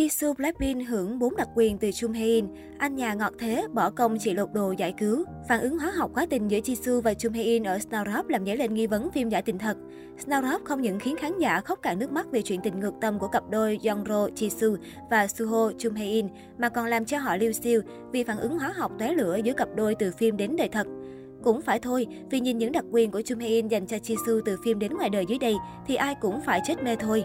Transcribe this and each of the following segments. Jisoo Blackpink hưởng 4 đặc quyền từ Jung Hae In. Anh nhà ngọt thế, bỏ công chị lột đồ giải cứu. Phản ứng hóa học quá tình giữa Jisoo và Jung Hae In ở Snowdrop làm dấy lên nghi vấn phim giả tình thật. Snowdrop không những khiến khán giả khóc cạn nước mắt về chuyện tình ngược tâm của cặp đôi Young-ro, Jisoo và Suho, Jung Hae In, mà còn làm cho họ liêu xiêu vì phản ứng hóa học tóe lửa giữa cặp đôi từ phim đến đời thật. Cũng phải thôi, vì nhìn những đặc quyền của Jung Hae In dành cho Jisoo từ phim đến ngoài đời dưới đây thì ai cũng phải chết mê thôi.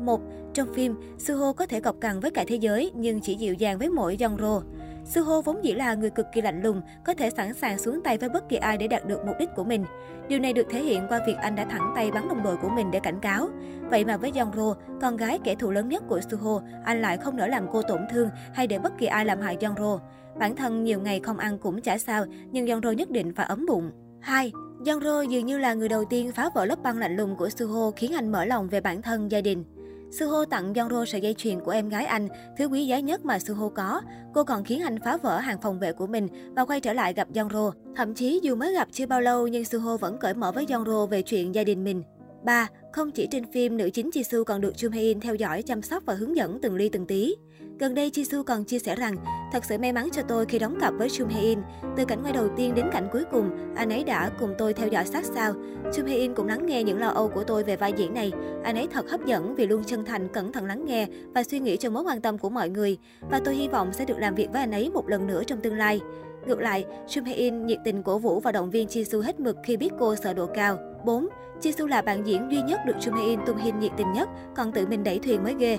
1. Trong phim, Suho có thể cọc cằn với cả thế giới nhưng chỉ dịu dàng với mỗi Young-ro. Suho vốn dĩ là người cực kỳ lạnh lùng, có thể sẵn sàng xuống tay với bất kỳ ai để đạt được mục đích của mình. Điều này được thể hiện qua việc anh đã thẳng tay bắn đồng đội của mình để cảnh cáo. Vậy mà với Young-ro, con gái kẻ thù lớn nhất của Suho, anh lại không nỡ làm cô tổn thương hay để bất kỳ ai làm hại Young-ro. Bản thân nhiều ngày không ăn cũng chả sao, nhưng Young-ro nhất định phải ấm bụng. 2. Young-ro dường như là người đầu tiên phá vỡ lớp băng lạnh lùng của Suho, khiến anh mở lòng về bản thân, gia đình. Suho tặng Young-ro sợi dây chuyền của em gái anh, thứ quý giá nhất mà Suho có. Cô còn khiến anh phá vỡ hàng phòng vệ của mình và quay trở lại gặp Young-ro. Thậm chí dù mới gặp chưa bao lâu nhưng Suho vẫn cởi mở với Young-ro về chuyện gia đình mình. 3. Không chỉ trên phim, nữ chính Jisoo còn được Jung Hae In theo dõi, chăm sóc và hướng dẫn từng ly từng tí. Gần đây, Jisoo còn chia sẻ rằng, thật sự may mắn cho tôi khi đóng cặp với Jung Hae In. Từ cảnh quay đầu tiên đến cảnh cuối cùng, anh ấy đã cùng tôi theo dõi sát sao. Jung Hae In cũng lắng nghe những lo âu của tôi về vai diễn này. Anh ấy thật hấp dẫn vì luôn chân thành, cẩn thận lắng nghe và suy nghĩ cho mối quan tâm của mọi người. Và tôi hy vọng sẽ được làm việc với anh ấy một lần nữa trong tương lai. Ngược lại, Jung Hae In nhiệt tình cổ vũ và động viên Jisoo hết mực khi biết cô sợ độ cao. 4. Jisoo là bạn diễn duy nhất được Jung Hae In tung hình nhiệt tình nhất, còn tự mình đẩy thuyền mới ghê.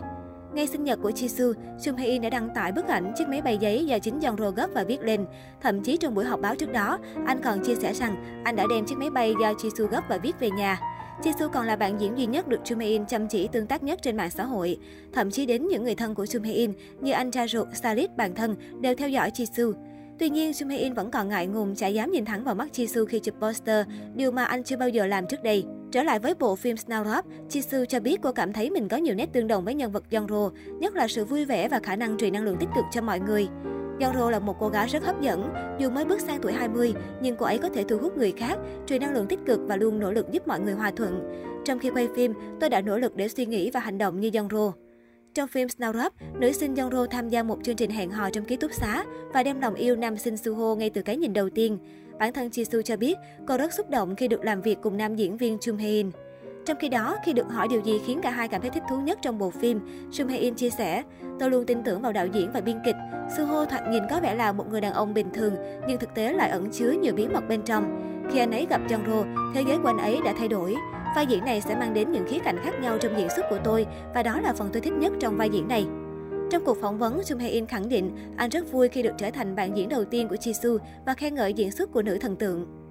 Ngay sinh nhật của Jisoo, Jung Hae In đã đăng tải bức ảnh chiếc máy bay giấy do chính Young-ro gấp và viết lên. Thậm chí trong buổi họp báo trước đó, anh còn chia sẻ rằng anh đã đem chiếc máy bay do Jisoo gấp và viết về nhà. Jisoo còn là bạn diễn duy nhất được Jung Hae In chăm chỉ tương tác nhất trên mạng xã hội. Thậm chí đến những người thân của Jung Hae In như anh trai ruột, stylist, bạn thân đều theo dõi Jisoo. Tuy nhiên, Jung Hae In vẫn còn ngại ngùng, chả dám nhìn thẳng vào mắt Jisoo khi chụp poster, điều mà anh chưa bao giờ làm trước đây. Trở lại với bộ phim Snowdrop, Jisoo cho biết cô cảm thấy mình có nhiều nét tương đồng với nhân vật Young-ro, nhất là sự vui vẻ và khả năng truyền năng lượng tích cực cho mọi người. Young-ro là một cô gái rất hấp dẫn, dù mới bước sang tuổi 20, nhưng cô ấy có thể thu hút người khác, truyền năng lượng tích cực và luôn nỗ lực giúp mọi người hòa thuận. Trong khi quay phim, tôi đã nỗ lực để suy nghĩ và hành động như Young-ro. Trong phim Snowdrop, nữ sinh Young-ro tham gia một chương trình hẹn hò trong ký túc xá và đem lòng yêu nam sinh Suho ngay từ cái nhìn đầu tiên. Bản thân Jisoo cho biết cô rất xúc động khi được làm việc cùng nam diễn viên Jung Hae In. Trong khi đó, khi được hỏi điều gì khiến cả hai cảm thấy thích thú nhất trong bộ phim, Jung Hae In chia sẻ, tôi luôn tin tưởng vào đạo diễn và biên kịch. Suho thoạt nhìn có vẻ là một người đàn ông bình thường, nhưng thực tế lại ẩn chứa nhiều bí mật bên trong. Khi anh ấy gặp Young-ro, thế giới của anh ấy đã thay đổi. Vai diễn này sẽ mang đến những khía cạnh khác nhau trong diễn xuất của tôi và đó là phần tôi thích nhất trong vai diễn này. Trong cuộc phỏng vấn, Jung Hae In khẳng định anh rất vui khi được trở thành bạn diễn đầu tiên của Jisoo và khen ngợi diễn xuất của nữ thần tượng.